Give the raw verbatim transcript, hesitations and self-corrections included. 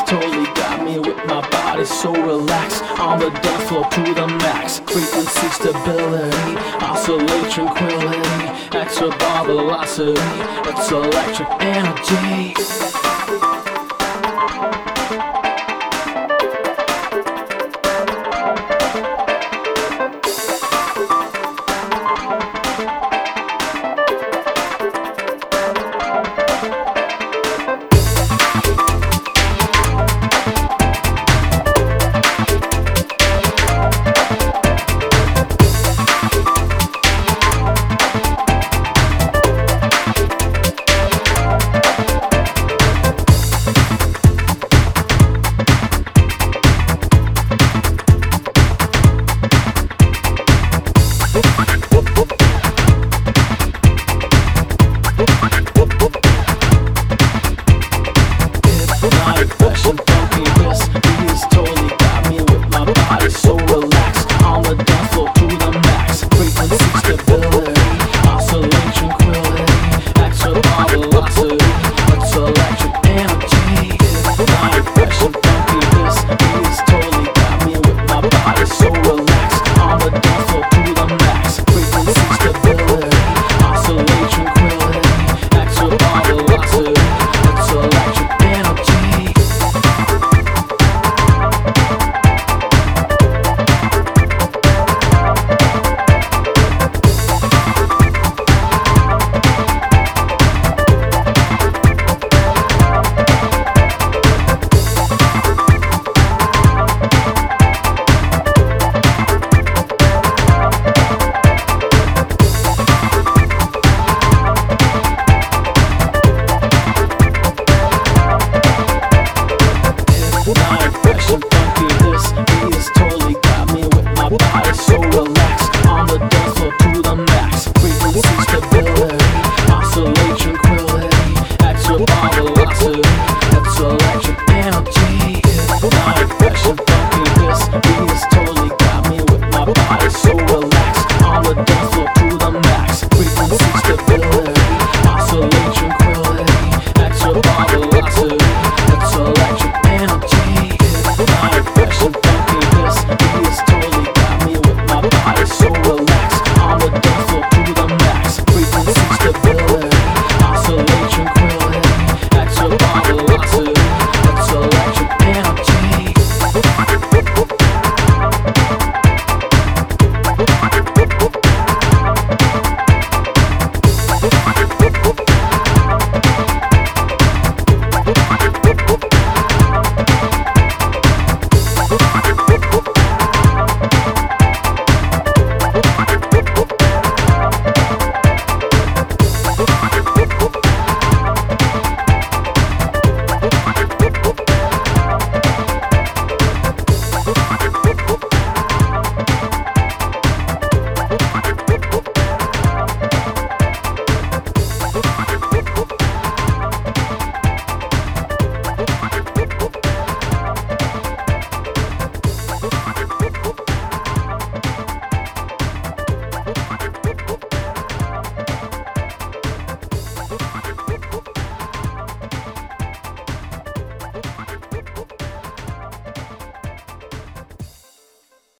eyes totally got me with my body so relaxed. On the dance floor to the max. Frequency stability, oscillate tranquility, extra bar velocity, it's electric energy.